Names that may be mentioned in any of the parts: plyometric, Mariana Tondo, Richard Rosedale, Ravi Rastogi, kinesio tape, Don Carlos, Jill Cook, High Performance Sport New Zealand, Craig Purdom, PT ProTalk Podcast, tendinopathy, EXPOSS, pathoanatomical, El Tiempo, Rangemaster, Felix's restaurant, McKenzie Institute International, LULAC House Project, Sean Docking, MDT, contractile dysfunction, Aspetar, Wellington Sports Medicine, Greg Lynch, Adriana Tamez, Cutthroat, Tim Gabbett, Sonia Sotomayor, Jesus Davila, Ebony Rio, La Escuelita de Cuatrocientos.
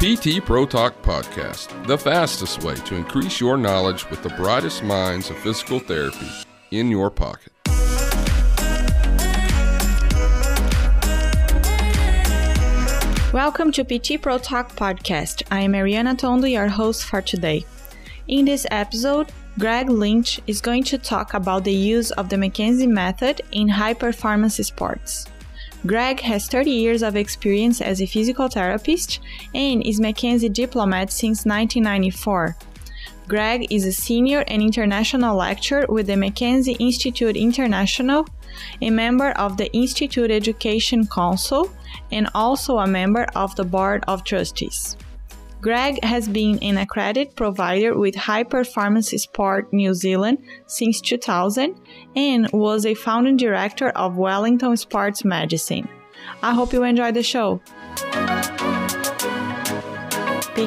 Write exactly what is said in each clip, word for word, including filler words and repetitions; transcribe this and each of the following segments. P T ProTalk Podcast, the fastest way to increase your knowledge with the brightest minds of physical therapy in your pocket. Welcome to P T ProTalk Podcast. I am Mariana Tondo, your host for today. In this episode, Greg Lynch is going to talk about the use of the McKenzie method in high-performance sports. Greg has thirty years of experience as a physical therapist and is McKenzie diplomat since nineteen ninety-four. Greg is a senior and international lecturer with the McKenzie Institute International, a member of the Institute Education Council, and also a member of the Board of Trustees. Greg has been an accredited provider with High Performance Sport New Zealand since two thousand and was a founding director of Wellington Sports Medicine. I hope you enjoy the show. P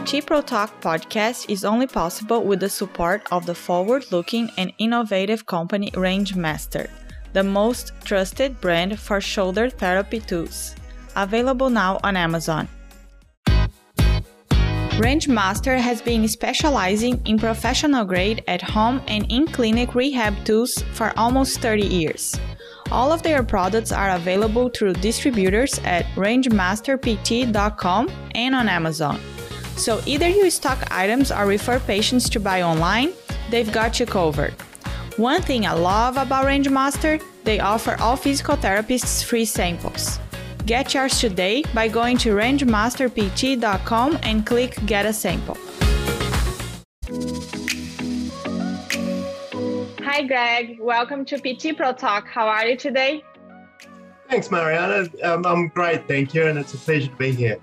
T ProTalk Podcast is only possible with the support of the forward-looking and innovative company Rangemaster, the most trusted brand for shoulder therapy tools, available now on Amazon. Rangemaster has been specializing in professional grade at home and in-clinic rehab tools for almost thirty years. All of their products are available through distributors at rangemaster p t dot com and on Amazon. So either you stock items or refer patients to buy online, they've got you covered. One thing I love about Rangemaster, they offer all physical therapists free samples. Get yours today by going to rangemaster p t dot com and click Get a Sample. Hi, Greg. Welcome to P T Pro Talk. How are you today? Thanks, Mariana. Um, I'm great, thank you, and it's a pleasure to be here.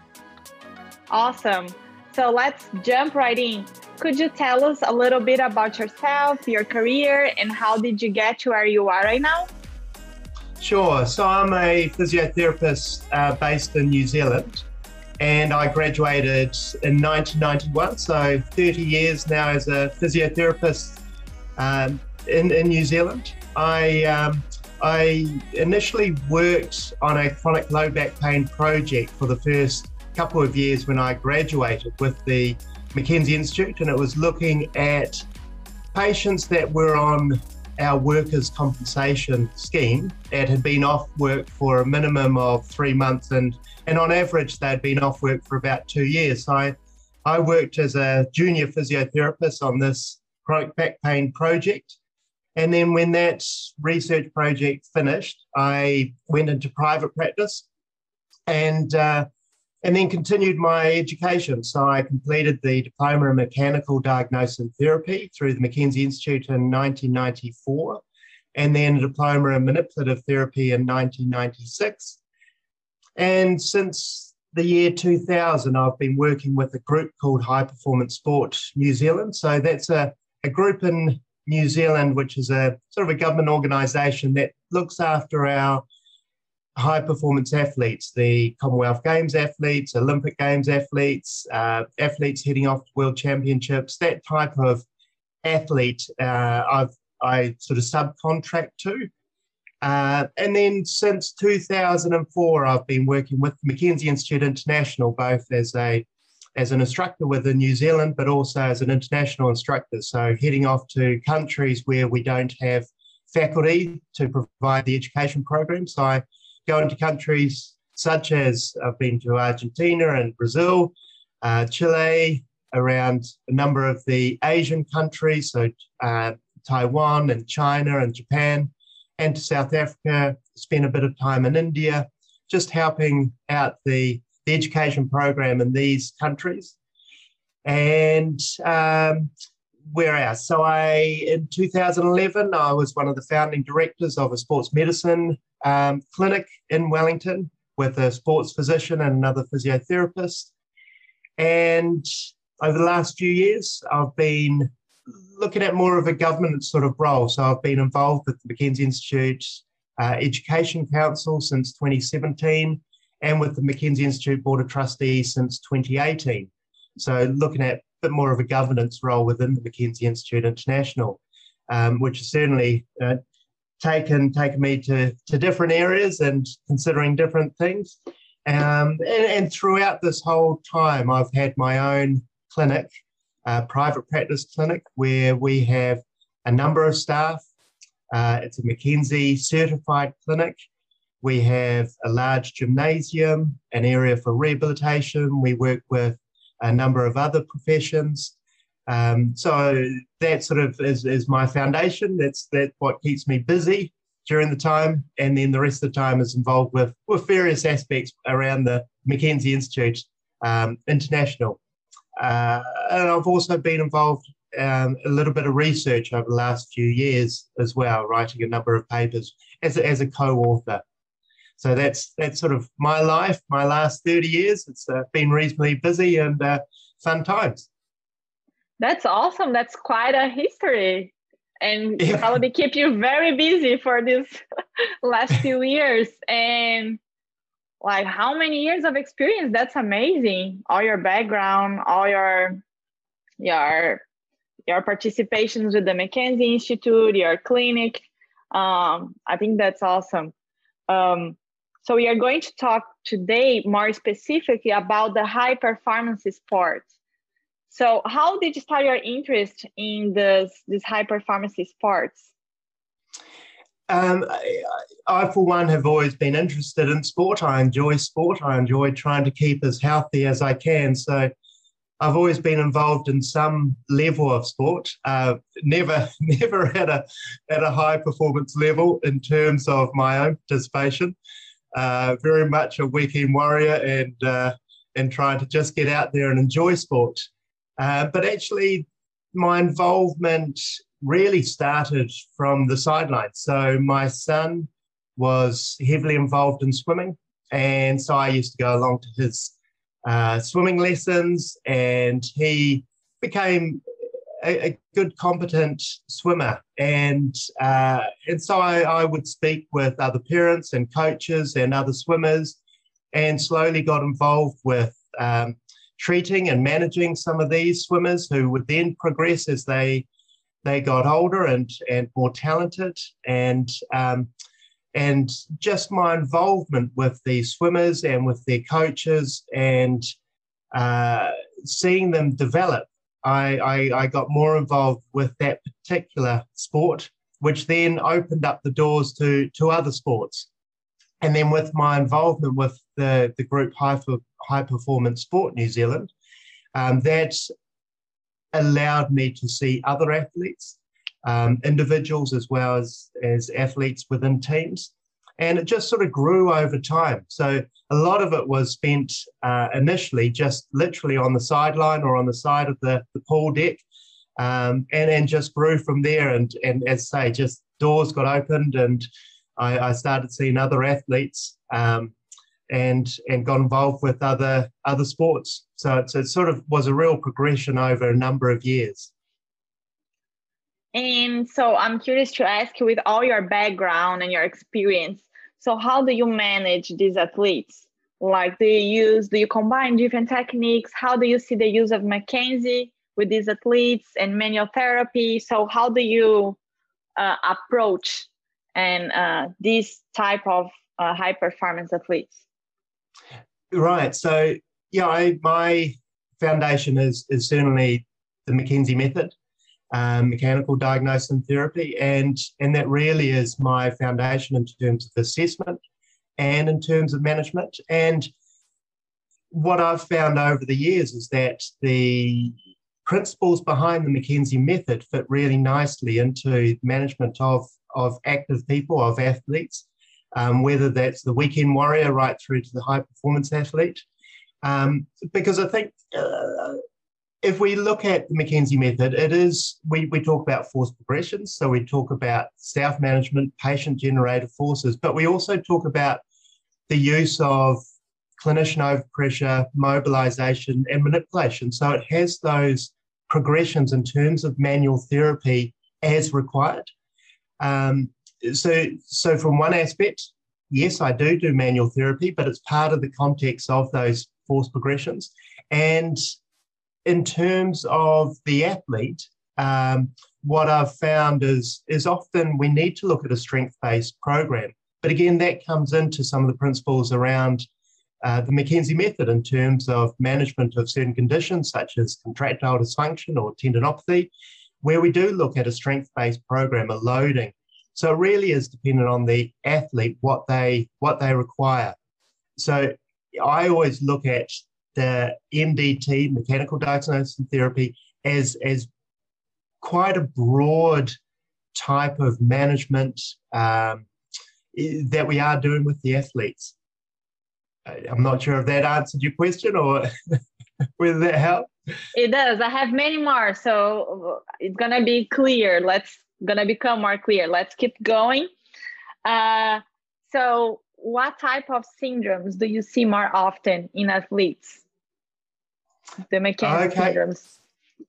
Awesome. So let's jump right in. Could you tell us a little bit about yourself, your career, and how did you get to where you are right now? Sure. So I'm a physiotherapist uh, based in New Zealand, and I graduated in nineteen ninety-one, so thirty years now as a physiotherapist um, in, in New Zealand. I, um, I initially worked on a chronic low back pain project for the first couple of years when I graduated with the McKenzie Institute, and it was looking at patients that were on our workers' compensation scheme that had been off work for a minimum of three months and, and on average they'd been off work for about two years. So I, I worked as a junior physiotherapist on this chronic back pain project, and then when that research project finished I went into private practice and, uh, and then continued my education. So I completed the Diploma in Mechanical Diagnosis and Therapy through the McKenzie Institute in nineteen ninety-four, and then a Diploma in Manipulative Therapy in nineteen ninety-six. And since the year two thousand, I've been working with a group called High Performance Sport New Zealand. So that's a, a group in New Zealand, which is a sort of a government organisation that looks after our high-performance athletes, the Commonwealth Games athletes, Olympic Games athletes, uh, athletes heading off to World Championships, that type of athlete uh, I've, I sort of subcontract to. Uh, and then since two thousand four, I've been working with the McKenzie Institute International, both as, a, as an instructor within New Zealand, but also as an international instructor, so heading off to countries where we don't have faculty to provide the education program. So I going to countries such as I've been to Argentina and Brazil, uh, Chile, around a number of the Asian countries, so uh, Taiwan and China and Japan, and to South Africa, spent a bit of time in India, just helping out the, the education program in these countries. And um, where else? So I, in two thousand eleven, I was one of the founding directors of a sports medicine Um, clinic in Wellington with a sports physician and another physiotherapist. And over the last few years, I've been looking at more of a government sort of role. So I've been involved with the McKenzie Institute uh, Education Council since twenty seventeen and with the McKenzie Institute Board of Trustees since twenty eighteen. So looking at a bit more of a governance role within the McKenzie Institute International, um, which is certainly uh, taken taken me to, to different areas and considering different things. Um, and, and throughout this whole time, I've had my own clinic, uh, private practice clinic, where we have a number of staff. Uh, it's a McKenzie certified clinic. We have a large gymnasium, an area for rehabilitation. We work with a number of other professions. Um, so that sort of is, is my foundation. That's that what keeps me busy during the time. And then the rest of the time is involved with, with various aspects around the McKenzie Institute um, International. Uh, and I've also been involved um, a little bit of research over the last few years as well, writing a number of papers as a, as a co-author. So that's that's sort of my life, my last thirty years. It's uh, been reasonably busy and uh, fun times. That's awesome. That's quite a history. And yeah. Probably keep you very busy for these last few years. And like how many years of experience? That's amazing. All your background, all your, your, your participations with the McKenzie Institute, your clinic. Um, I think that's awesome. Um, So we are going to talk today more specifically about the high performance sports. So how did you start your interest in this, this high performance sports? Um, I, I, for one, have always been interested in sport. I enjoy sport. I enjoy trying to keep as healthy as I can. So I've always been involved in some level of sport. Uh, never never at a, at a high performance level in terms of my own participation. Uh, very much a weekend warrior and uh, and trying to just get out there and enjoy sport. Uh, but actually, my involvement really started from the sidelines. So my son was heavily involved in swimming, and so I used to go along to his uh, swimming lessons, and he became a, a good, competent swimmer. And uh, and so I, I would speak with other parents and coaches and other swimmers, and slowly got involved with um, treating and managing some of these swimmers who would then progress as they they got older and and more talented. And um, and just my involvement with the swimmers and with their coaches and uh, seeing them develop, I, I, I got more involved with that particular sport, which then opened up the doors to, to other sports. And then with my involvement with the, the group High, for, High Performance Sport New Zealand, um, that allowed me to see other athletes, um, individuals as well as, as athletes within teams. And it just sort of grew over time. So a lot of it was spent uh, initially just literally on the sideline or on the side of the, the pool deck, um, and, and just grew from there. And, and as I say, just doors got opened and I, I started seeing other athletes um, and and got involved with other, other sports. So it's, it sort of was a real progression over a number of years. And so I'm curious to ask you, with all your background and your experience, so how do you manage these athletes? Like, do you use, do you combine different techniques? How do you see the use of McKenzie with these athletes and manual therapy? So how do you uh, approach and uh, this type of uh, high performance athletes? Right. So yeah, I, my foundation is is certainly the McKenzie method. Um, mechanical diagnosis and therapy, and and that really is my foundation in terms of assessment and in terms of management. And what I've found over the years is that the principles behind the McKenzie method fit really nicely into management of, of active people, of athletes, um, whether that's the weekend warrior right through to the high-performance athlete. Um, because I think... Uh, If we look at the McKenzie method, it is, we, we talk about force progressions. So we talk about self-management, patient-generated forces, but we also talk about the use of clinician overpressure, mobilization, and manipulation. So it has those progressions in terms of manual therapy as required. Um, so, so from one aspect, yes, I do do manual therapy, but it's part of the context of those force progressions. And in terms of the athlete, um, what I've found is, is often we need to look at a strength-based program. But again, that comes into some of the principles around uh, the McKenzie method in terms of management of certain conditions such as contractile dysfunction or tendinopathy, where we do look at a strength-based program of loading. So it really is dependent on the athlete, what they, what they require. So I always look at the M D T, mechanical diagnosis and therapy, as, as quite a broad type of management um, that we are doing with the athletes. I'm not sure if that answered your question or whether that helped. It does. I have many more, so it's going to be clear. Let's going to become more clear. Let's keep going. Uh, so what type of syndromes do you see more often in athletes? The McKenzie okay. syndromes.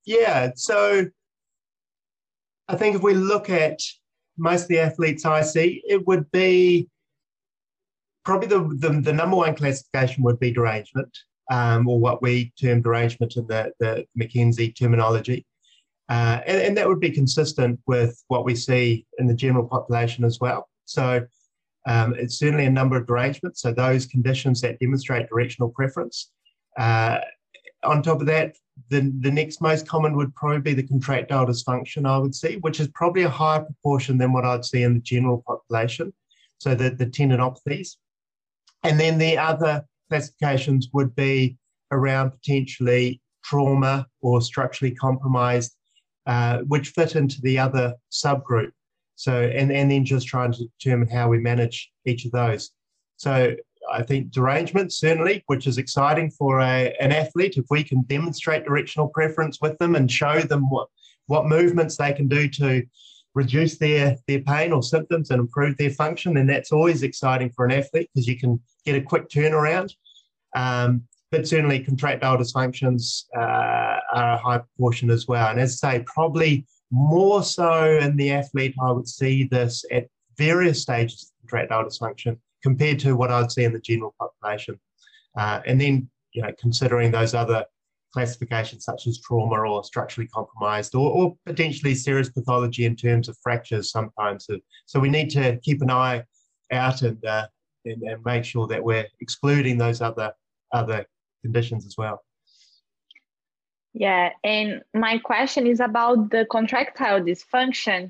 Yeah, so I think if we look at most of the athletes I see, it would be probably the, the, the number one classification would be derangement, um, or what we term derangement in the, the McKenzie terminology. Uh, and, and that would be consistent with what we see in the general population as well. So um, it's certainly a number of derangements, so those conditions that demonstrate directional preference. Uh, on top of that, the, the next most common would probably be the contractile dysfunction, I would see, which is probably a higher proportion than what I'd see in the general population, so the, the tendinopathies. And then the other classifications would be around potentially trauma or structurally compromised, Uh, which fit into the other subgroup. So, and, and then just trying to determine how we manage each of those. So I think derangement, certainly, which is exciting for a, an athlete, if we can demonstrate directional preference with them and show them what, what movements they can do to reduce their, their pain or symptoms and improve their function, then that's always exciting for an athlete because you can get a quick turnaround. Um, But certainly contractile dysfunctions uh, are a high proportion as well. And as I say, probably more so in the athlete, I would see this at various stages of contractile dysfunction compared to what I'd see in the general population. Uh, and then, you know, considering those other classifications such as trauma or structurally compromised or, or potentially serious pathology in terms of fractures sometimes. So, so we need to keep an eye out and, uh, and, and make sure that we're excluding those other other conditions as well. Yeah, and my question is about the contractile dysfunction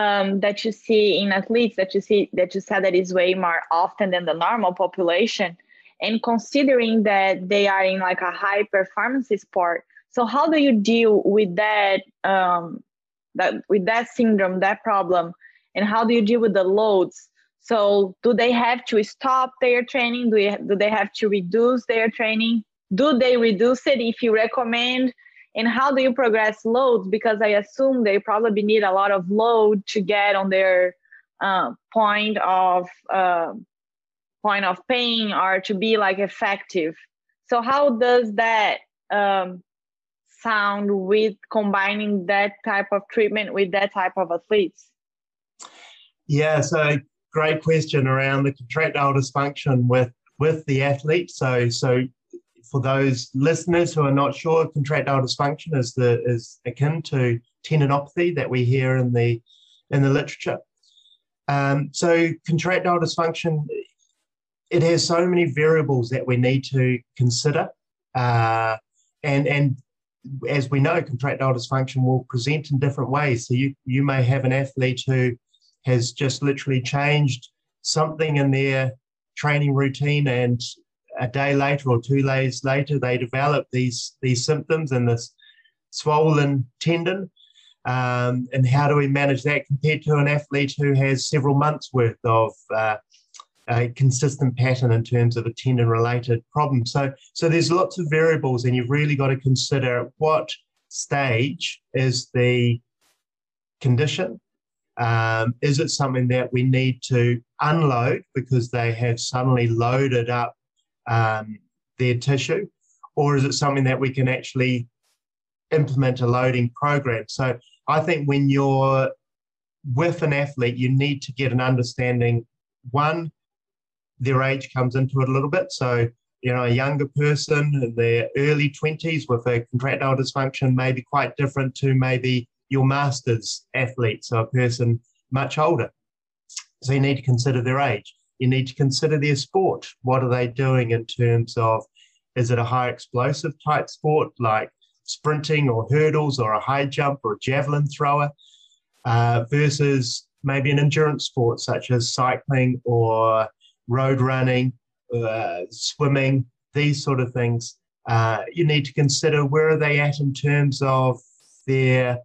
um, that you see in athletes, that you see that you said that is way more often than the normal population, and considering that they are in like a high performance sport. So how do you deal with that, um, that with that syndrome, that problem, and how do you deal with the loads? So do they have to stop their training? Do, you, do they have to reduce their training? Do they reduce it if you recommend? And how do you progress loads? Because I assume they probably need a lot of load to get on their uh, point of uh, point of pain or to be like effective. So how does that um, sound with combining that type of treatment with that type of athletes? Yeah, so great question around the contractile dysfunction with, with the athlete. So, so for those listeners who are not sure, contractile dysfunction is the is akin to tendinopathy that we hear in the in the literature. Um, so contractile dysfunction, it has so many variables that we need to consider, uh, and and as we know, contractile dysfunction will present in different ways. So you you may have an athlete who has just literally changed something in their training routine, and a day later or two days later, they develop these, these symptoms and this swollen tendon. Um, and how do we manage that compared to an athlete who has several months' worth of uh, a consistent pattern in terms of a tendon-related problem? So, so there's lots of variables, and you've really got to consider at what stage is the condition. Um, is it something that we need to unload because they have suddenly loaded up um, their tissue, or is it something that we can actually implement a loading program? So I think when you're with an athlete, you need to get an understanding. One, their age comes into it a little bit. So, you know, a younger person in their early twenties with a contractile dysfunction may be quite different to maybe your master's athlete, so a person much older. So you need to consider their age. You need to consider their sport. What are they doing in terms of, is it a high explosive type sport like sprinting or hurdles or a high jump or a javelin thrower uh, versus maybe an endurance sport such as cycling or road running, uh, swimming, these sort of things. Uh, you need to consider where are they at in terms of their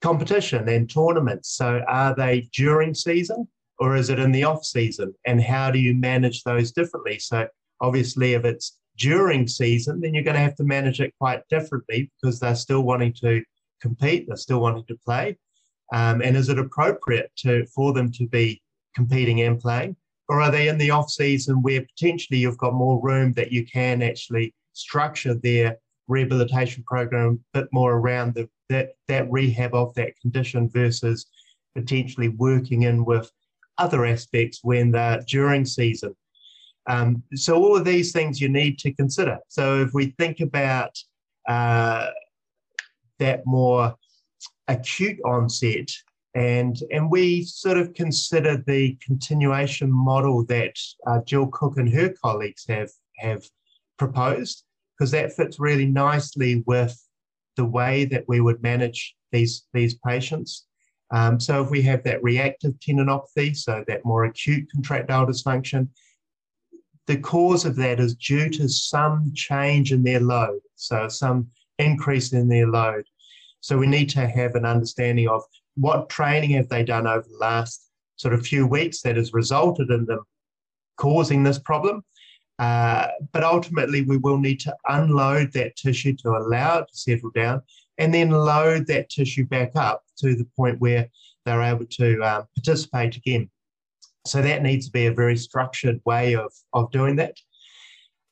competition and tournaments. So are they during season or is it in the off season? And how do you manage those differently? So obviously if it's during season, then you're going to have to manage it quite differently because they're still wanting to compete, they're still wanting to play. Um, and is it appropriate to for them to be competing and playing? Or are they in the off-season where potentially you've got more room that you can actually structure their rehabilitation program a bit more around the, that, that rehab of that condition versus potentially working in with other aspects when they're during season? Um, so all of these things you need to consider. So if we think about uh, that more acute onset, And and we sort of consider the continuation model that uh, Jill Cook and her colleagues have, have proposed, because that fits really nicely with the way that we would manage these, these patients. Um, so if we have that reactive tendinopathy, so that more acute contractile dysfunction, the cause of that is due to some change in their load, so some increase in their load. So we need to have an understanding of what training have they done over the last sort of few weeks that has resulted in them causing this problem. Uh, but ultimately, we will need to unload that tissue to allow it to settle down and then load that tissue back up to the point where they're able to um, participate again. So that needs to be a very structured way of, of doing that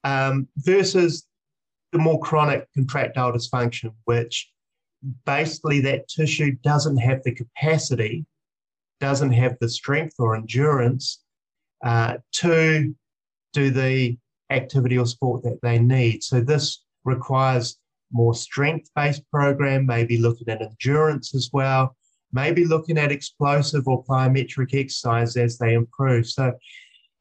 um, versus the more chronic contractile dysfunction, which basically that tissue doesn't have the capacity, doesn't have the strength or endurance uh, to do the activity or sport that they need. So this requires more strength-based program, maybe looking at endurance as well, maybe looking at explosive or plyometric exercise as they improve. So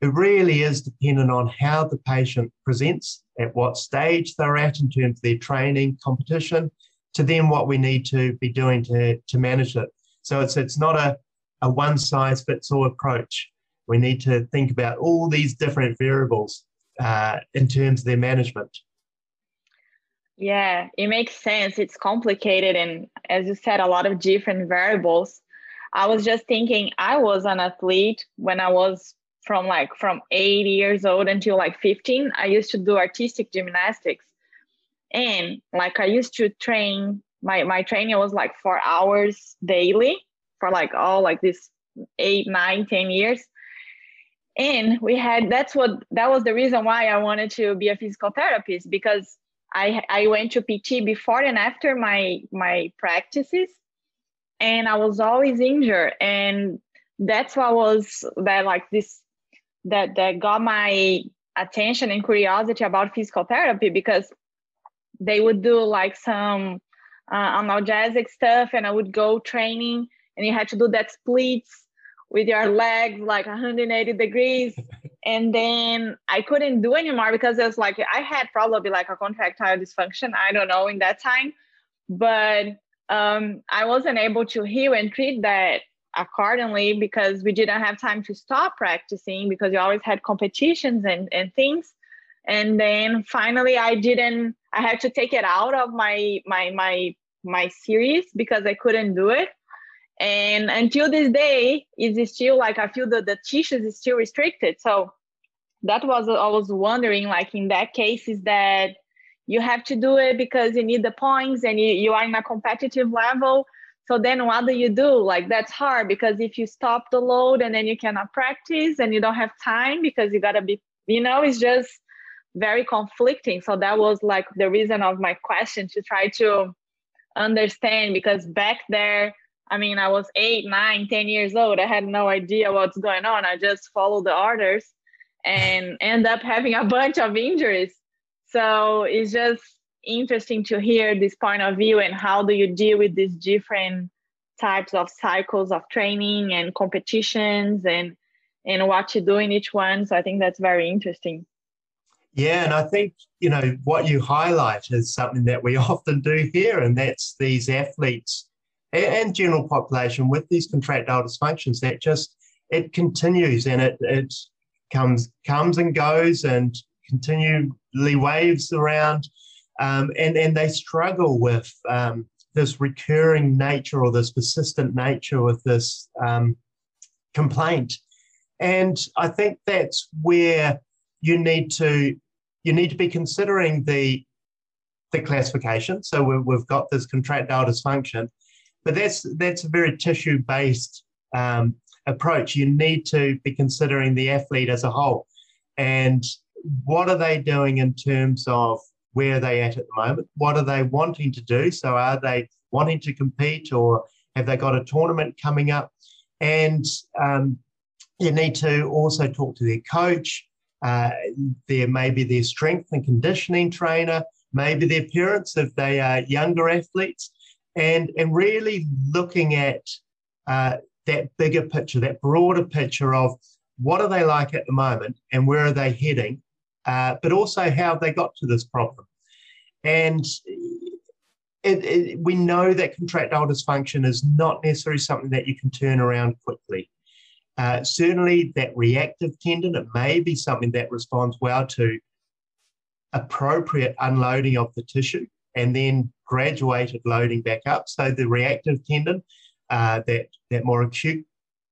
it really is dependent on how the patient presents, at what stage they're at in terms of their training, competition, to then what we need to be doing to, to manage it. So it's it's not a, a one-size-fits-all approach. We need to think about all these different variables uh, in terms of their management. Yeah, it makes sense. It's complicated. And as you said, a lot of different variables. I was just thinking, I was an athlete when I was from like from eight years old until like fifteen. I used to do artistic gymnastics. And like I used to train, my, my training was like four hours daily for like all like this eight, nine, ten years. And we had, that's what, that was the reason why I wanted to be a physical therapist, because I I went to P T before and after my, my practices, and I was always injured. And that's what was that like this, that, that got my attention and curiosity about physical therapy, because they would do like some uh, analgesic stuff, and I would go training, and you had to do that splits with your legs, like one hundred eighty degrees. And then I couldn't do anymore because it was like, I had probably like a contractile dysfunction, I don't know, in that time, but um, I wasn't able to heal and treat that accordingly because we didn't have time to stop practicing because you always had competitions and, and things. And then finally I didn't, I had to take it out of my, my, my, my series because I couldn't do it. And until this day, it's still like, I feel that the tissues is still restricted. So that was, I was wondering, like in that case, is that you have to do it because you need the points and you, you are in a competitive level. So then what do you do? Like, that's hard, because if you stop the load and then you cannot practice and you don't have time because you gotta be, you know, it's just very conflicting. So that was like the reason of my question, to try to understand, because back there, I mean, I was eight, nine, ten years old. I had no idea what's going on. I just followed the orders and end up having a bunch of injuries. So it's just interesting to hear this point of view, and how do you deal with these different types of cycles of training and competitions and and what you do in each one. So I think that's very interesting. Yeah, and I think, you know, what you highlight is something that we often do here, and that's these athletes and general population with these contractile dysfunctions that just, it continues and it it comes comes and goes and continually waves around, um, and, and they struggle with um, this recurring nature or this persistent nature with this um, complaint. And I think that's where you need to you need to be considering the the classification. So we, we've got this contractile dysfunction, but that's that's a very tissue-based um, approach. You need to be considering the athlete as a whole, and what are they doing in terms of where are they at at the moment? What are they wanting to do? So are they wanting to compete, or have they got a tournament coming up? And um, you need to also talk to their coach. Uh, there may be their strength and conditioning trainer, maybe their parents if they are younger athletes, and, and really looking at uh, that bigger picture, that broader picture of what are they like at the moment and where are they heading, uh, but also how they got to this problem. And it, it, we know that contractile dysfunction is not necessarily something that you can turn around quickly. Uh, certainly that reactive tendon, it may be something that responds well to appropriate unloading of the tissue and then graduated loading back up. So the reactive tendon, uh, that, that more acute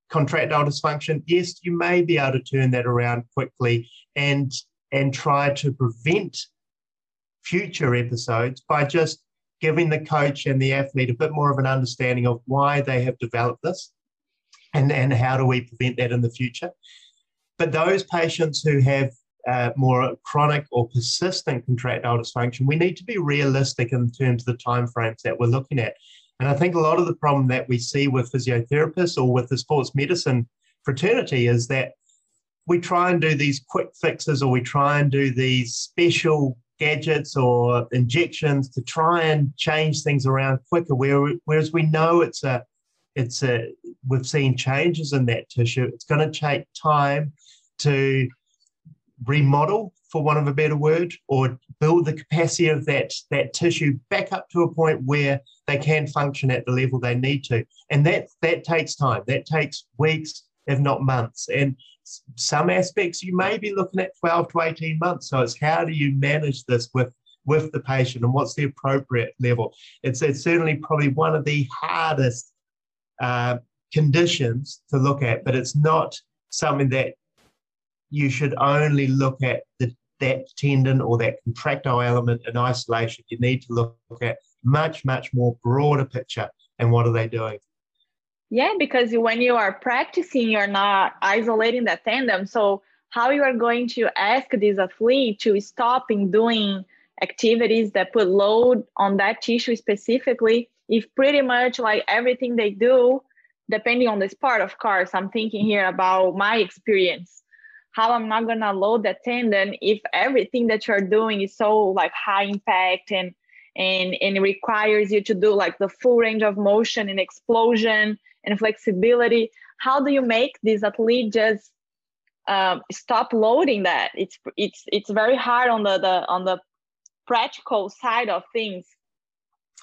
contractile dysfunction, yes, you may be able to turn that around quickly and, and try to prevent future episodes by just giving the coach and the athlete a bit more of an understanding of why they have developed this. And, and how do we prevent that in the future? But those patients who have uh, more chronic or persistent contractile dysfunction, we need to be realistic in terms of the timeframes that we're looking at. And I think a lot of the problem that we see with physiotherapists or with the sports medicine fraternity is that we try and do these quick fixes, or we try and do these special gadgets or injections to try and change things around quicker, whereas we know it's a It's a, we've seen changes in that tissue. It's going to take time to remodel, for want of a better word, or build the capacity of that, that tissue back up to a point where they can function at the level they need to. And that, that takes time. That takes weeks, if not months. And some aspects you may be looking at twelve to eighteen months. So it's how do you manage this with with the patient and what's the appropriate level? It's, it's certainly probably one of the hardest Uh, conditions to look at, but it's not something that you should only look at the, that tendon or that contractile element in isolation. You need to look at much, much more broader picture and what are they doing. Yeah, because when you are practicing, you're not isolating that tendon. So how you are going to ask this athlete to stop in doing activities that put load on that tissue specifically, if pretty much like everything they do, depending on the sport, of course, I'm thinking here about my experience, how I'm not going to load that tendon if everything that you're doing is so like high impact and, and, and it requires you to do like the full range of motion and explosion and flexibility. How do you make this athlete just um, stop loading that? It's, it's, it's very hard on the, the, on the practical side of things.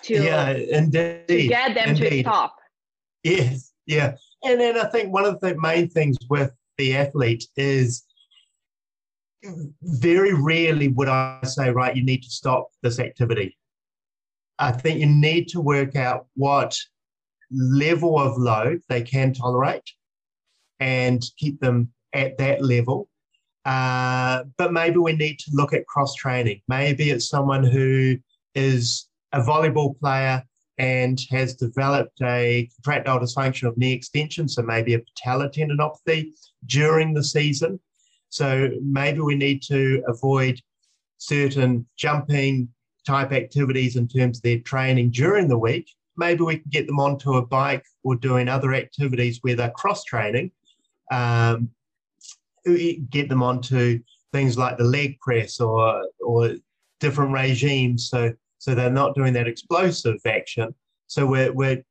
To, yeah, indeed, to get them indeed. to stop. Yes, yeah. And then I think one of the main things with the athlete is very rarely would I say, right, you need to stop this activity. I think you need to work out what level of load they can tolerate and keep them at that level. Uh, but maybe we need to look at cross-training. Maybe it's someone who is a volleyball player and has developed a contractile dysfunction of knee extension, so maybe a patellar tendinopathy during the season. So maybe we need to avoid certain jumping type activities in terms of their training during the week. Maybe we can get them onto a bike or doing other activities where they're cross-training, um, get them onto things like the leg press or, or different regimes. So So they're not doing that explosive action. So we're, we're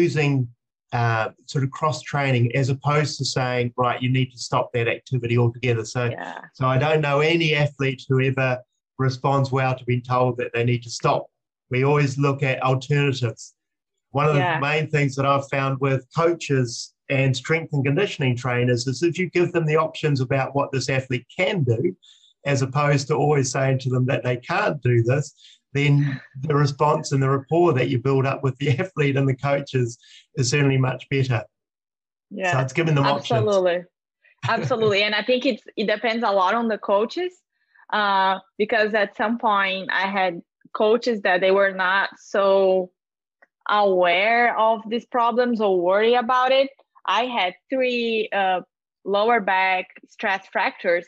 using uh, sort of cross-training, as opposed to saying, right, you need to stop that activity altogether. So, yeah. so I don't know any athlete who ever responds well to being told that they need to stop. We always look at alternatives. One of yeah. the main things that I've found with coaches and strength and conditioning trainers is if you give them the options about what this athlete can do, as opposed to always saying to them that they can't do this, then the response and the rapport that you build up with the athlete and the coaches is certainly much better. Yeah, so it's giving them absolutely. options. Absolutely, absolutely. And I think it's, it depends a lot on the coaches, uh, because at some point I had coaches that they were not so aware of these problems or worry about it. I had three uh, lower back stress fractures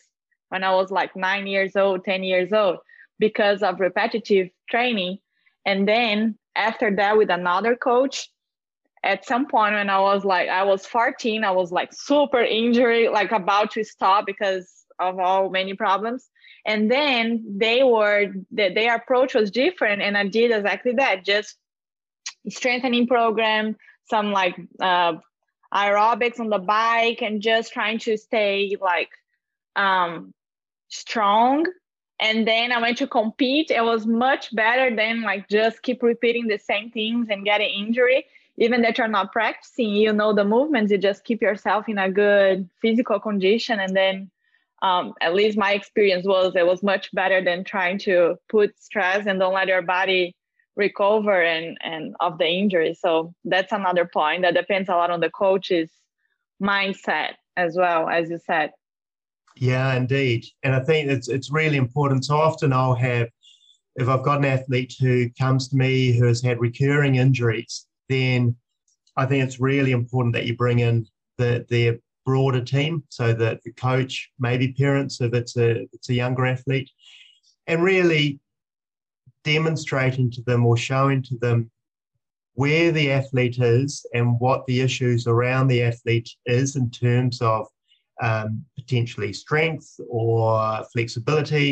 when I was like nine years old, ten years old, because of repetitive training. And then after that, with another coach, at some point when I was like, I was fourteen, I was like super injured, like about to stop because of all many problems. And then they were, the, their approach was different. And I did exactly that, just strengthening program, some like uh, aerobics on the bike, and just trying to stay like um, strong. And then I went to compete. It was much better than like just keep repeating the same things and getting injury. Even that you're not practicing, you know the movements, you just keep yourself in a good physical condition. And then um, at least my experience was, it was much better than trying to put stress and don't let your body recover and, and of the injury. So that's another point that depends a lot on the coach's mindset as well, as you said. Yeah, indeed. And I think it's it's really important. So often I'll have, if I've got an athlete who comes to me who has had recurring injuries, then I think it's really important that you bring in the their broader team, so that the coach, maybe parents if it's a it's a younger athlete, and really demonstrating to them or showing to them where the athlete is and what the issues around the athlete is in terms of Um, potentially strength or flexibility,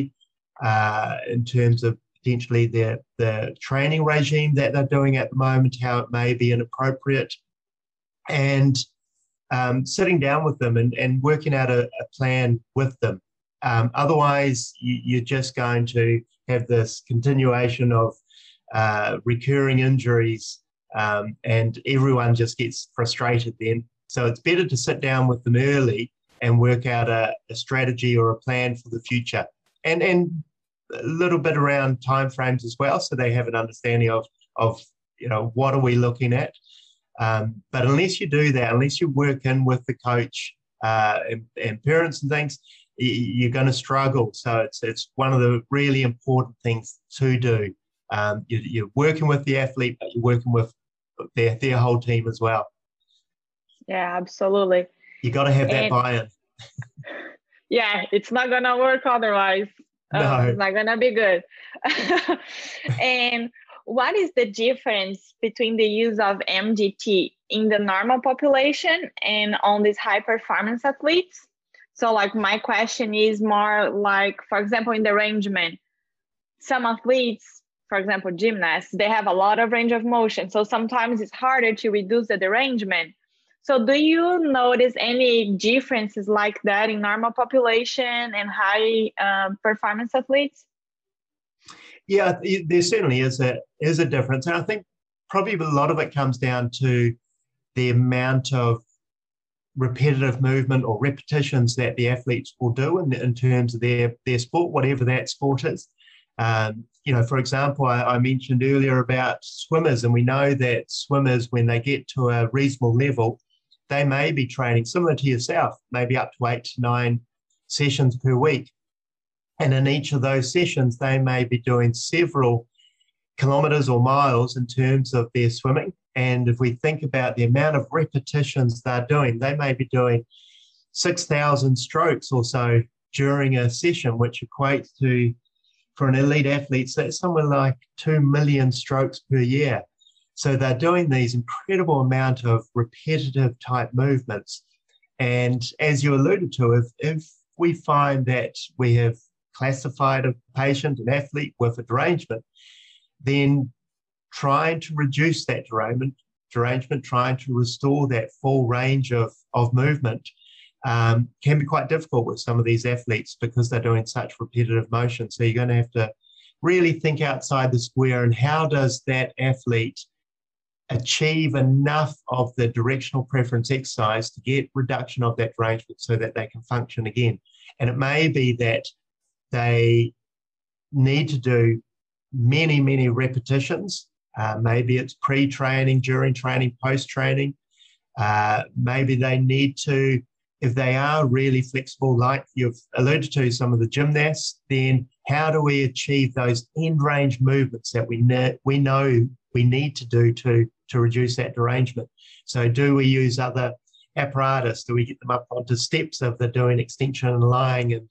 uh, in terms of potentially the, the training regime that they're doing at the moment, how it may be inappropriate, and um, sitting down with them and, and working out a, a plan with them. Um, otherwise, you, you're just going to have this continuation of uh, recurring injuries, um, and everyone just gets frustrated then. So it's better to sit down with them early and work out a, a strategy or a plan for the future. And and a little bit around timeframes as well, so they have an understanding of, of you know, what are we looking at. Um, but unless you do that, unless you work in with the coach uh, and, and parents and things, you're going to struggle. So it's, it's one of the really important things to do. Um, you, you're working with the athlete, but you're working with their, their whole team as well. Yeah, absolutely. You got to have that and, buy-in. Yeah, it's not going to work otherwise. No. Um, it's not going to be good. And what is the difference between the use of M D T in the normal population and on these high-performance athletes? So, like, my question is more like, for example, in the Rangeman, some athletes, for example, gymnasts, they have a lot of range of motion. So sometimes it's harder to reduce the derangement. So do you notice any differences like that in normal population and high um, performance athletes? Yeah, there certainly is a, is a difference. And I think probably a lot of it comes down to the amount of repetitive movement or repetitions that the athletes will do in, in terms of their, their sport, whatever that sport is. Um, you know, for example, I, I mentioned earlier about swimmers, and we know that swimmers, when they get to a reasonable level, they may be training similar to yourself, maybe up to eight to nine sessions per week. And in each of those sessions, they may be doing several kilometres or miles in terms of their swimming. And if we think about the amount of repetitions they're doing, they may be doing six thousand strokes or so during a session, which equates to, for an elite athlete, so that's somewhere like two million strokes per year. So they're doing these incredible amount of repetitive type movements. And as you alluded to, if, if we find that we have classified a patient, an athlete with a derangement, then trying to reduce that derangement, derangement, trying to restore that full range of, of movement um, can be quite difficult with some of these athletes because they're doing such repetitive motion. So you're going to have to really think outside the square, and how does that athlete achieve enough of the directional preference exercise to get reduction of that derangement so that they can function again. And it may be that they need to do many, many repetitions. Uh, maybe it's pre-training, during training, post-training. Uh, maybe they need to, if they are really flexible, like you've alluded to, some of the gymnasts, then how do we achieve those end-range movements that we know, we know we need to do to, to reduce that derangement? So do we use other apparatus? Do we get them up onto steps if they're doing extension and lying, and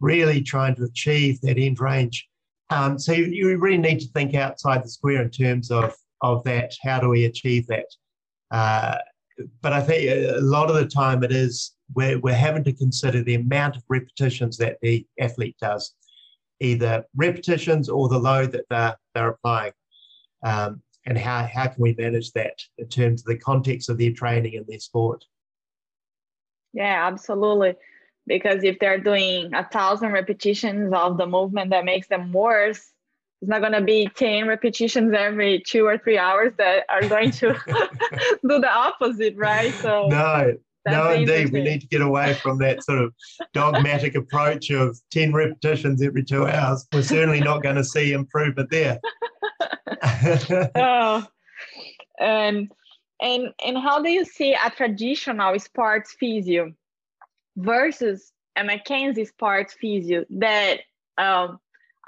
really trying to achieve that end range? Um, so you, you really need to think outside the square in terms of, of that. How do we achieve that? Uh, but I think a lot of the time it is we're, we're having to consider the amount of repetitions that the athlete does, either repetitions or the load that they're, they're applying. Um, and how, how can we manage that in terms of the context of their training and their sport? Yeah, absolutely. Because if they're doing a thousand repetitions of the movement that makes them worse, it's not going to be ten repetitions every two or three hours that are going to do the opposite, right? So no, no, indeed. We need to get away from that sort of dogmatic approach of ten repetitions every two hours. We're certainly not going to see improvement there. oh, and and and how do you see a traditional sports physio versus a McKenzie sports physio? That um,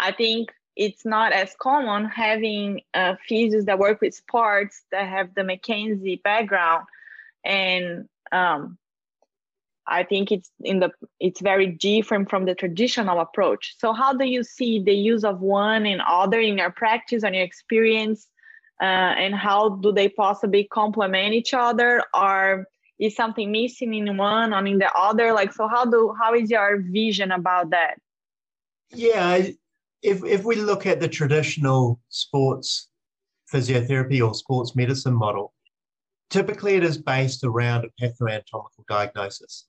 I think it's not as common having uh, physios that work with sports that have the McKenzie background, and um, I think it's in the it's very different from the traditional approach. So how do you see the use of one and other in your practice, on your experience, uh, and how do they possibly complement each other, or is something missing in one or in the other? Like, so how do how is your vision about that? Yeah, if if we look at the traditional sports physiotherapy or sports medicine model, typically it is based around a pathoanatomical diagnosis.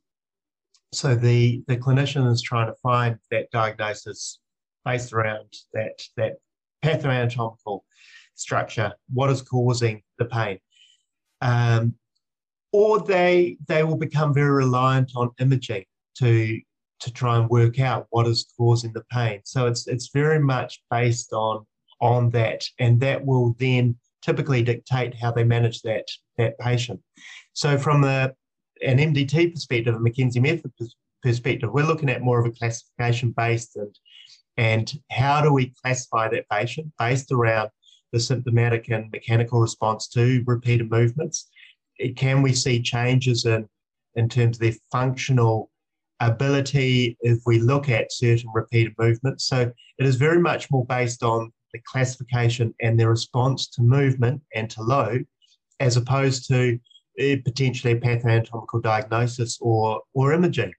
So the, the clinician is trying to find that diagnosis based around that, that pathoanatomical structure, what is causing the pain. Um, or they they will become very reliant on imaging to, to try and work out what is causing the pain. So it's it's very much based on, on that, and that will then typically dictate how they manage that, that patient. So from a, an M D T perspective, a McKenzie method perspective, we're looking at more of a classification-based, and, and how do we classify that patient based around the symptomatic and mechanical response to repeated movements? Can we see changes in, in terms of their functional ability if we look at certain repeated movements? So it is very much more based on the classification and their response to movement and to load, as opposed to uh, potentially pathoanatomical diagnosis or, or imaging.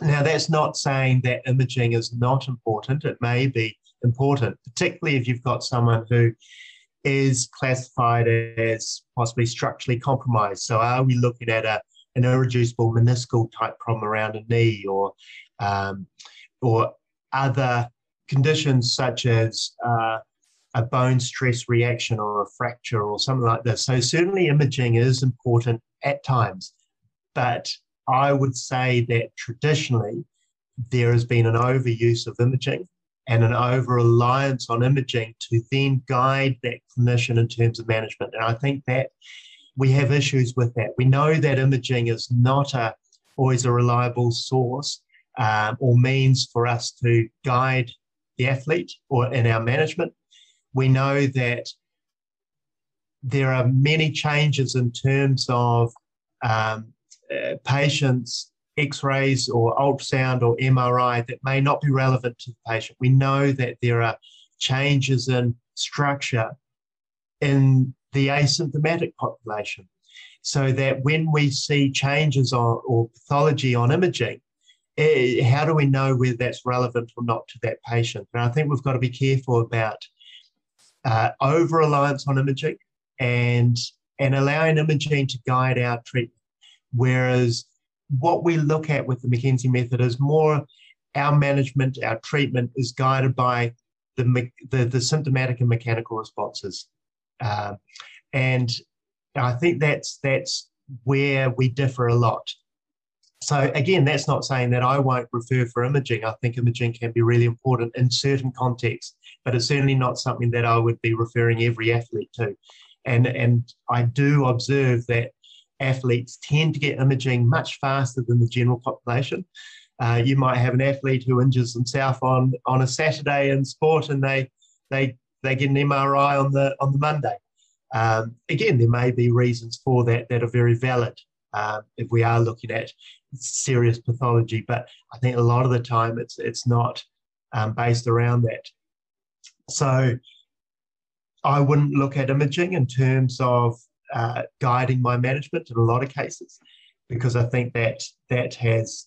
Now, that's not saying that imaging is not important. It may be important, particularly if you've got someone who is classified as possibly structurally compromised. So are we looking at a, an irreducible meniscal type problem around a knee, or, um, or other conditions such as uh, a bone stress reaction or a fracture or something like this? So certainly imaging is important at times, but I would say that traditionally there has been an overuse of imaging and an over-reliance on imaging to then guide that clinician in terms of management. And I think that we have issues with that. We know that imaging is not a, always a reliable source um, or means for us to guide the athlete or in our management. We know that there are many changes in terms of um, uh, patients' X-rays or ultrasound or M R I that may not be relevant to the patient. We know that there are changes in structure in the asymptomatic population, so that when we see changes on, or pathology on imaging, it, how do we know whether that's relevant or not to that patient? And I think we've got to be careful about uh, over-reliance on imaging and and allowing imaging to guide our treatment. Whereas what we look at with the McKenzie method is more our management, our treatment is guided by the, the, the symptomatic and mechanical responses. Uh, and I think that's, that's where we differ a lot. So again, that's not saying that I won't refer for imaging. I think imaging can be really important in certain contexts, but it's certainly not something that I would be referring every athlete to. And, and I do observe that athletes tend to get imaging much faster than the general population. Uh, you might have an athlete who injures themselves on, on a Saturday in sport, and they, they, they get an M R I on the, on the Monday. Um, again, there may be reasons for that that are very valid uh, if we are looking at serious pathology, but I think a lot of the time it's, it's not um, based around that. So I wouldn't look at imaging in terms of uh, guiding my management in a lot of cases, because I think that that has,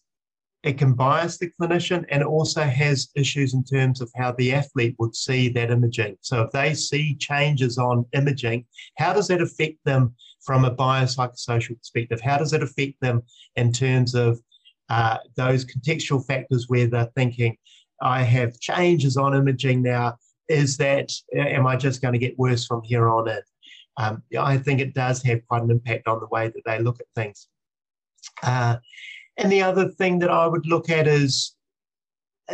it can bias the clinician, and it also has issues in terms of how the athlete would see that imaging. So if they see changes on imaging, how does that affect them from a biopsychosocial perspective? How does it affect them in terms of uh, those contextual factors where they're thinking, I have changes on imaging now, is that, am I just going to get worse from here on in? Um, I think it does have quite an impact on the way that they look at things. Uh, And the other thing that I would look at is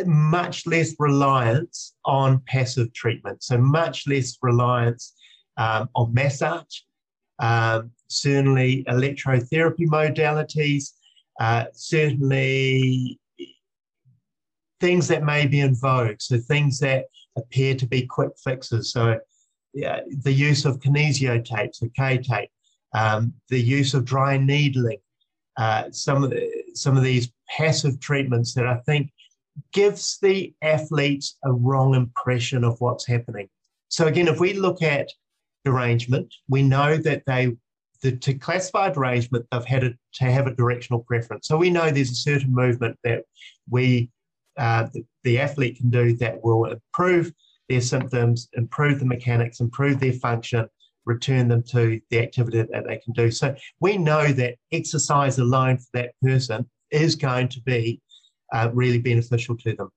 much less reliance on passive treatment. So much less reliance um, on massage, um, certainly electrotherapy modalities, uh, certainly things that may be in vogue. So things that appear to be quick fixes. So uh, the use of kinesio tape, so K-tape, um, the use of dry needling, uh, some of the some of these passive treatments that I think gives the athletes a wrong impression of what's happening. So again, if we look at derangement, we know that they, the, to classify derangement, they've had a, to have a directional preference. So we know there's a certain movement that we, uh, the, the athlete can do that will improve their symptoms, improve the mechanics, improve their function, return them to the activity that they can do. So we know that exercise alone for that person is going to be uh, really beneficial to them.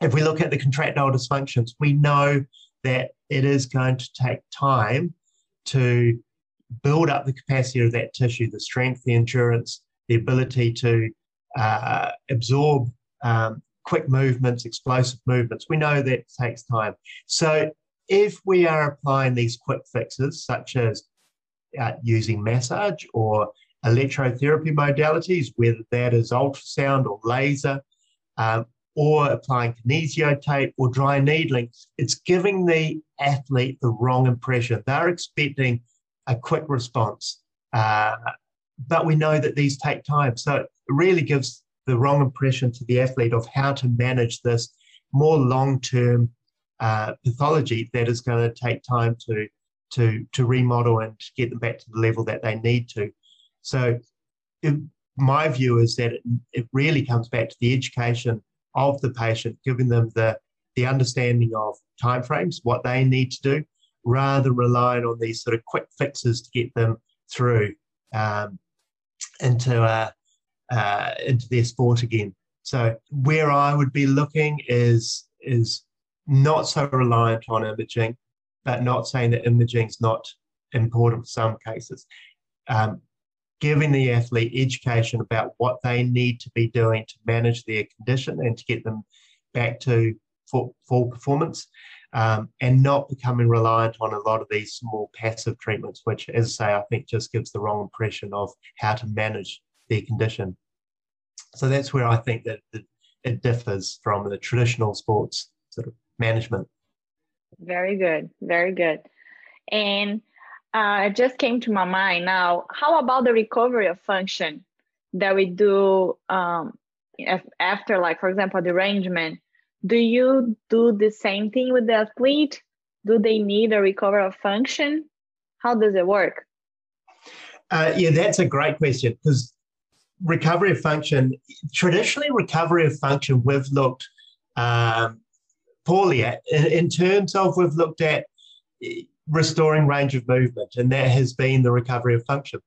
If we look at the contractile dysfunctions, we know that it is going to take time to build up the capacity of that tissue, the strength, the endurance, the ability to uh, absorb um, quick movements, explosive movements. We know that takes time. So if we are applying these quick fixes, such as uh, using massage or electrotherapy modalities, whether that is ultrasound or laser, um, or applying kinesio tape or dry needling, it's giving the athlete the wrong impression. They're expecting a quick response, uh, but we know that these take time. So it really gives the wrong impression to the athlete of how to manage this more long-term Uh, pathology that is going to take time to to to remodel and to get them back to the level that they need to. So it, my view is that it, it really comes back to the education of the patient, giving them the the understanding of timeframes, what they need to do, rather than relying on these sort of quick fixes to get them through um, into uh, uh, into their sport again. So where I would be looking is is not so reliant on imaging, but not saying that imaging is not important for some cases. Um, giving the athlete education about what they need to be doing to manage their condition and to get them back to full, full performance, um, and not becoming reliant on a lot of these small passive treatments, which, as I say, I think just gives the wrong impression of how to manage their condition. So that's where I think that it differs from the traditional sports sort of management. Very good, very good. And uh, it just came to my mind now, how about the recovery of function that we do um, after, like, for example, derangement? Do you do the same thing with the athlete? Do they need a recovery of function? How does it work? Uh, yeah, that's a great question, because recovery of function, traditionally recovery of function, we've looked um, poorly at. In terms of, we've looked at restoring range of movement, and that has been the recovery of function.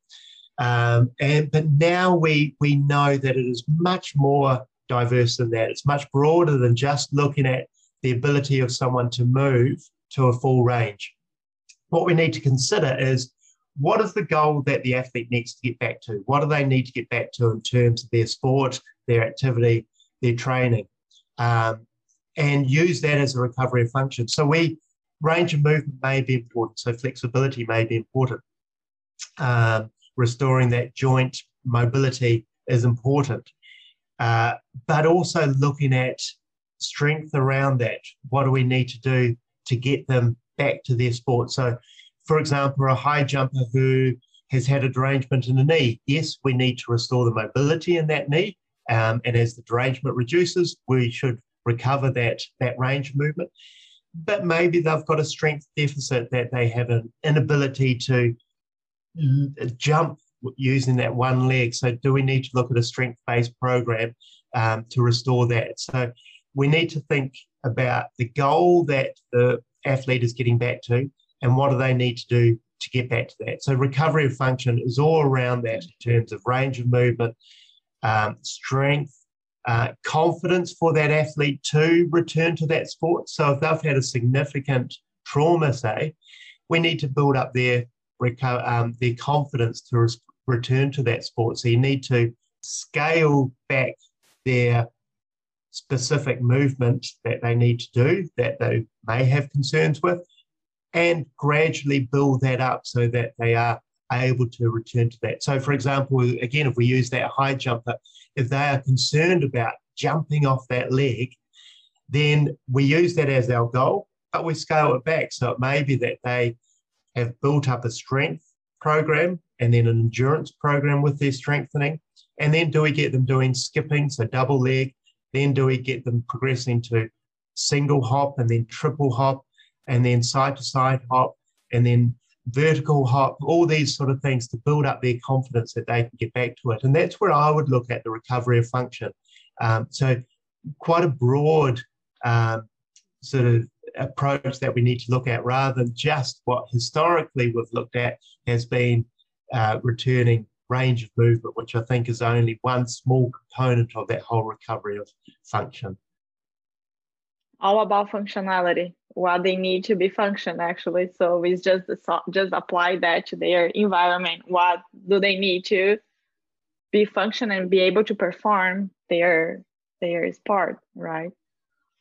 Um, and but now we we know that it is much more diverse than that. It's much broader than just looking at the ability of someone to move to a full range. What we need to consider is, what is the goal that the athlete needs to get back to? What do they need to get back to in terms of their sport, their activity, their training? Um, and use that as a recovery of function. So we range of movement may be important, so flexibility may be important. Um, restoring that joint mobility is important. Uh, but also looking at strength around that. What do we need to do to get them back to their sport? So, for example, a high jumper who has had a derangement in the knee, yes, we need to restore the mobility in that knee, um, and as the derangement reduces, we should recover that, that range of movement. But maybe they've got a strength deficit, that they have an inability to jump using that one leg. So do we need to look at a strength-based program um, to restore that? So we need to think about the goal that the athlete is getting back to, and what do they need to do to get back to that? So recovery of function is all around that in terms of range of movement, um, strength, uh, confidence for that athlete to return to that sport. So if they've had a significant trauma, say, we need to build up their, um, their confidence to res- return to that sport. So you need to scale back their specific movement that they need to do, that they may have concerns with, and gradually build that up so that they are able to return to that. So, for example, again, if we use that high jumper, if they are concerned about jumping off that leg, then we use that as our goal, but we scale it back. So it may be that they have built up a strength program and then an endurance program with their strengthening. And then do we get them doing skipping, so double leg? Then do we get them progressing to single hop and then triple hop, and then side-to-side hop, and then vertical hop, all these sort of things to build up their confidence that they can get back to it. And that's where I would look at the recovery of function. Um, so quite a broad um, sort of approach that we need to look at, rather than just what historically we've looked at has been uh, returning range of movement, which I think is only one small component of that whole recovery of function. All about functionality, what they need to be function actually. So it's just just apply that to their environment. What do they need to be function and be able to perform their their sport, right?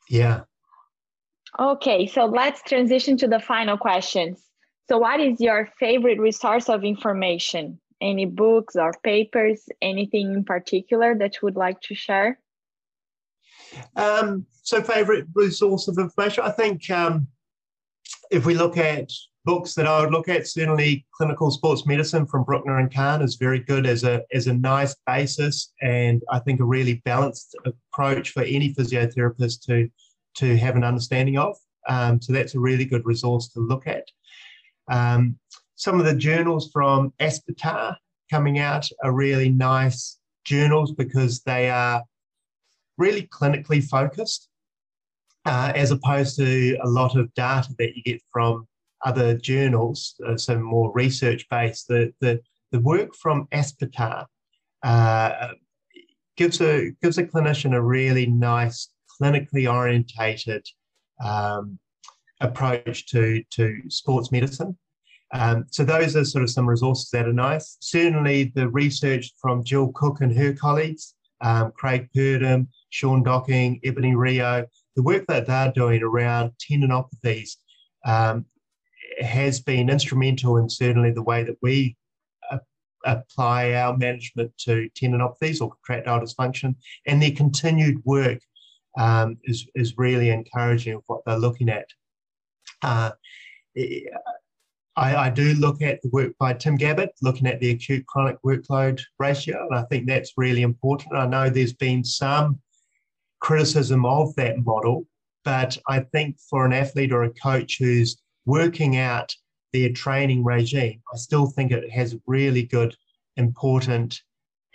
Yeah. Okay, so let's transition to the final questions. So what is your favorite resource of information? Any books or papers, anything in particular that you would like to share? Um, so favourite resource of information, I think um, if we look at books that I would look at, certainly Clinical Sports Medicine from Brukner and Kahn is very good as a, as a nice basis, and I think a really balanced approach for any physiotherapist to, to have an understanding of. Um, so that's a really good resource to look at. Um, some of the journals from Aspetar coming out are really nice journals because they are really clinically focused, uh, as opposed to a lot of data that you get from other journals, uh, so more research-based. The, the, the work from Aspetar uh, gives, a, gives a clinician a really nice, clinically orientated um, approach to, to sports medicine. Um, so those are sort of some resources that are nice. Certainly the research from Jill Cook and her colleagues, um, Craig Purdom, Sean Docking, Ebony Rio, the work that they're doing around tendinopathies um, has been instrumental in certainly the way that we uh, apply our management to tendinopathies or contractile dysfunction, and their continued work um, is, is really encouraging of what they're looking at. Uh, I, I do look at the work by Tim Gabbett, looking at the acute-chronic workload ratio, and I think that's really important. I know there's been some criticism of that model, but I think for an athlete or a coach who's working out their training regime, I still think it has really good, important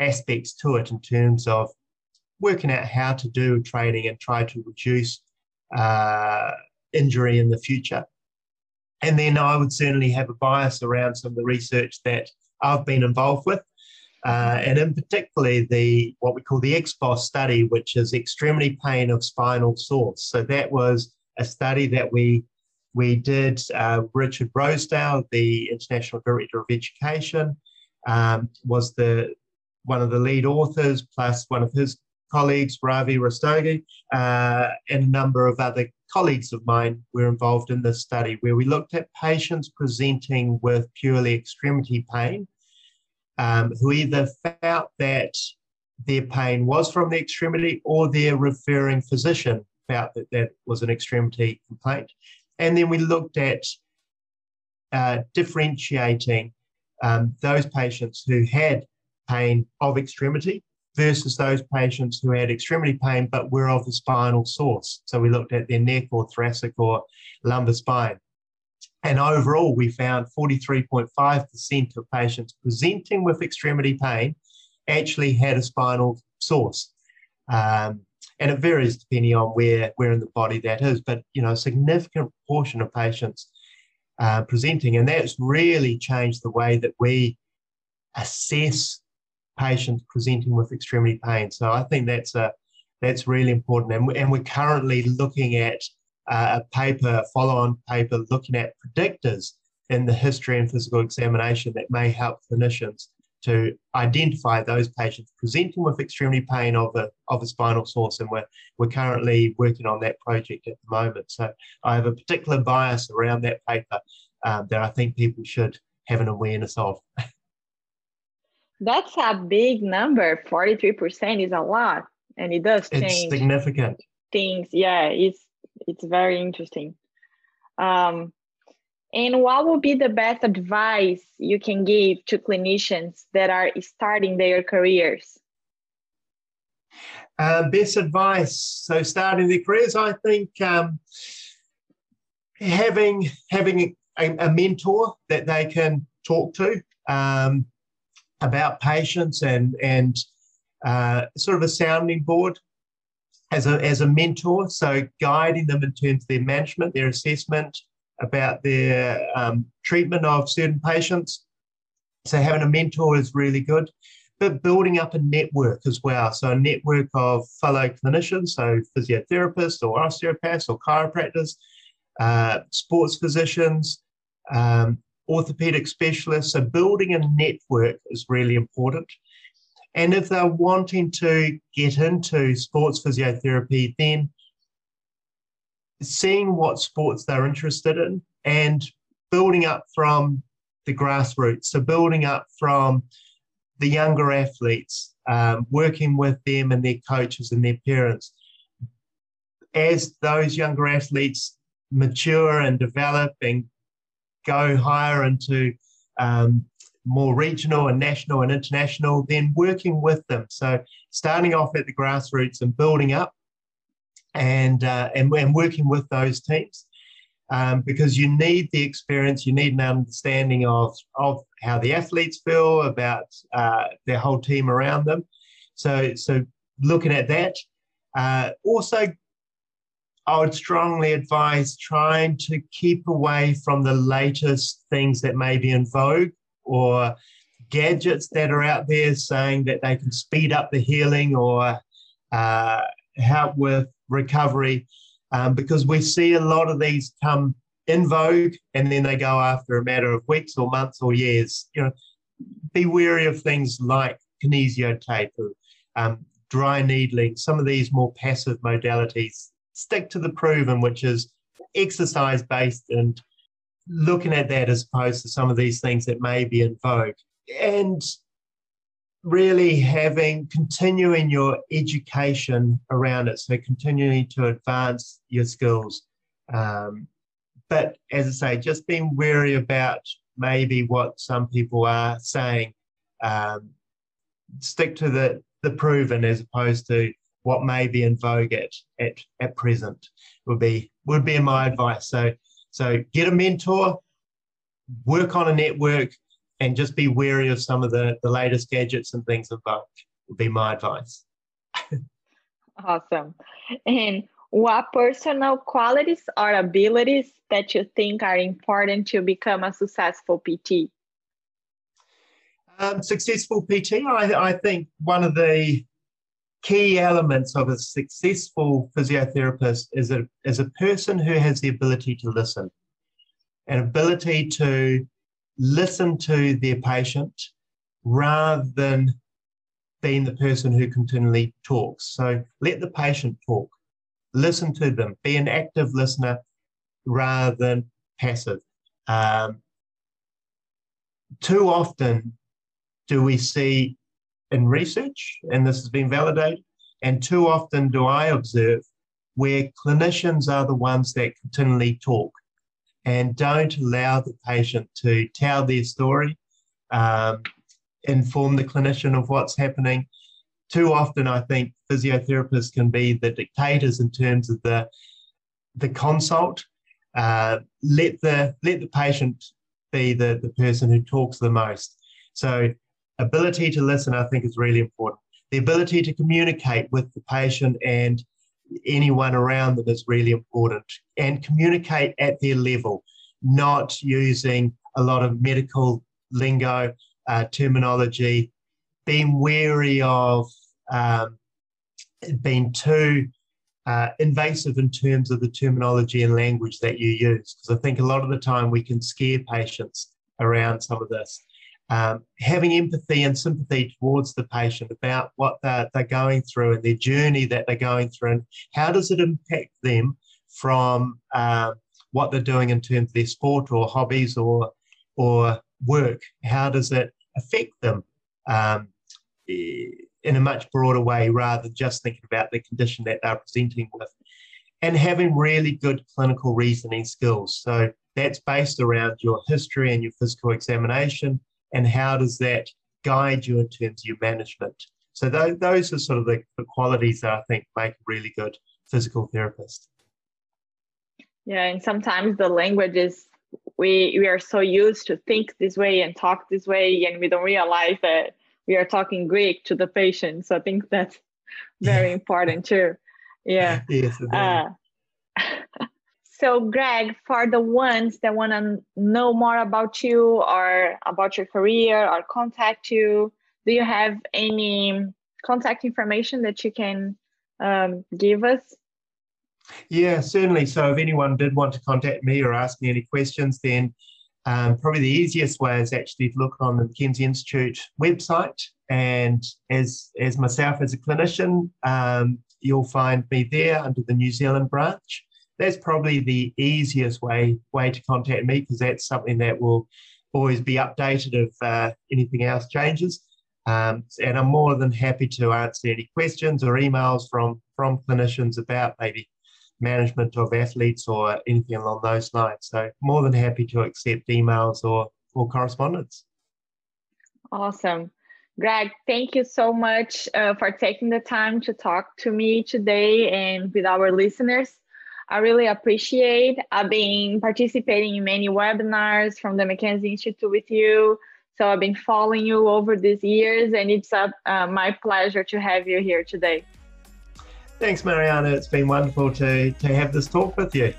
aspects to it in terms of working out how to do training and try to reduce uh, injury in the future. And then I would certainly have a bias around some of the research that I've been involved with, uh, and in particular the what we call the EXPOSS study, which is extremity pain of spinal source. So that was a study that we we did. Uh, Richard Rosedale, the International Director of Education, um, was the one of the lead authors, plus one of his colleagues, Ravi Rastogi, uh, and a number of other colleagues of mine were involved in this study, where we looked at patients presenting with purely extremity pain, um, who either felt that their pain was from the extremity or their referring physician felt that that was an extremity complaint. And then we looked at uh, differentiating um, those patients who had pain of extremity versus those patients who had extremity pain but were of the spinal source. So we looked at their neck or thoracic or lumbar spine. And overall, we found forty-three point five percent of patients presenting with extremity pain actually had a spinal source. Um, and it varies depending on where, where in the body that is, but you know, a significant proportion of patients uh, presenting. And that's really changed the way that we assess patients presenting with extremity pain. So I think that's a that's really important. And, and we're currently looking at uh, a paper, follow-on paper, looking at predictors in the history and physical examination that may help clinicians to identify those patients presenting with extremity pain of a, of a spinal source. And we're, we're currently working on that project at the moment. So I have a particular bias around that paper um, that I think people should have an awareness of. That's a big number. forty-three percent is a lot, and it does change. It's significant. Things, yeah, it's it's very interesting. Um, and what would be the best advice you can give to clinicians that are starting their careers? Uh, best advice, so starting their careers, I think um, having having a, a mentor that they can talk to. Um, about patients and and uh, sort of a sounding board as a, as a mentor, so guiding them in terms of their management, their assessment, about their um, treatment of certain patients. So having a mentor is really good. But building up a network as well, so a network of fellow clinicians, so physiotherapists or osteopaths or chiropractors, uh, sports physicians, um, orthopedic specialists. So building a network is really important. And if they're wanting to get into sports physiotherapy, then seeing what sports they're interested in and building up from the grassroots. So building up from the younger athletes, um, working with them and their coaches and their parents. As those younger athletes mature and develop and go higher into um, more regional and national and international, then working with them. So starting off at the grassroots and building up and, uh, and, and working with those teams, um, because you need the experience, you need an understanding of, of how the athletes feel about uh, their whole team around them. So, so looking at that. Uh, also, I would strongly advise trying to keep away from the latest things that may be in vogue or gadgets that are out there saying that they can speed up the healing or uh, help with recovery, um, because we see a lot of these come in vogue and then they go after a matter of weeks or months or years. You know, be wary of things like kinesio tape, or, um, dry needling, some of these more passive modalities. Stick to the proven, which is exercise-based, and looking at that as opposed to some of these things that may be in vogue. And really having, continuing your education around it, so continuing to advance your skills. Um, but as I say, just being wary about maybe what some people are saying. Um, stick to the, the proven as opposed to what may be in vogue at, at, at present would be would be my advice. So, so get a mentor, work on a network, and just be wary of some of the, the latest gadgets and things in vogue would be my advice. Awesome. And What personal qualities or abilities that you think are important to become a successful P T? Um, successful P T, I, I think one of the key elements of a successful physiotherapist is a, is a person who has the ability to listen, an ability to listen to their patient rather than being the person who continually talks. So let the patient talk. Listen to them. Be an active listener rather than passive. Um, too often do we see in research, and this has been validated, and too often do I observe where clinicians are the ones that continually talk and don't allow the patient to tell their story, um, inform the clinician of what's happening. Too often, I think physiotherapists can be the dictators in terms of the the consult. Uh, let the let the patient be the the person who talks the most. So, ability to listen, I think, is really important. The ability to communicate with the patient and anyone around them is really important. And communicate at their level, not using a lot of medical lingo, uh, terminology. Being wary of um, being too uh, invasive in terms of the terminology and language that you use, because I think a lot of the time we can scare patients around some of this. Um, having empathy and sympathy towards the patient about what they're, they're going through and their journey that they're going through, and how does it impact them from uh, what they're doing in terms of their sport or hobbies or, or work? How does it affect them? Um, in a much broader way rather than just thinking about the condition that they're presenting with, and having really good clinical reasoning skills. So that's based around your history and your physical examination, and how does that guide you in terms of your management. So th those are sort of the, the qualities that I think make a really good physical therapist. Yeah, and sometimes the language is we, we are so used to think this way and talk this way, and we don't realize that we are talking Greek to the patient. So I think that's very important too. Yeah. Yes, uh, so Greg, for the ones that want to know more about you or about your career or contact you, do you have any contact information that you can um, give us? Yeah, certainly. So if anyone did want to contact me or ask me any questions, then um, probably the easiest way is actually to look on the McKenzie Institute website. And as, as myself as a clinician, um, you'll find me there under the New Zealand branch. That's probably the easiest way, way to contact me, because that's something that will always be updated if uh, anything else changes. Um, and I'm more than happy to answer any questions or emails from, from clinicians about maybe management of athletes or anything along those lines. So more than happy to accept emails or, or correspondence. Awesome. Greg, thank you so much uh, for taking the time to talk to me today and with our listeners. I really appreciate. I've been participating in many webinars from the McKenzie Institute with you. So I've been following you over these years, and it's uh, uh, my pleasure to have you here today. Thanks, Mariana. It's been wonderful to, to have this talk with you,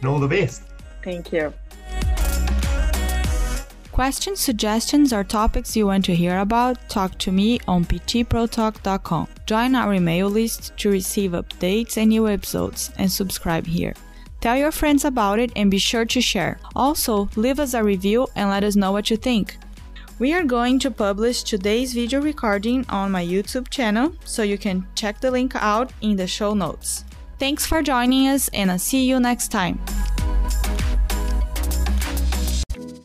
and all the best. Thank you. Questions, suggestions, or topics you want to hear about, talk to me on P T pro talk dot com. Join our email list to receive updates and new episodes, and subscribe here. Tell your friends about it and be sure to share. Also, leave us a review and let us know what you think. We are going to publish today's video recording on my YouTube channel, so you can check the link out in the show notes. Thanks for joining us, and I'll see you next time.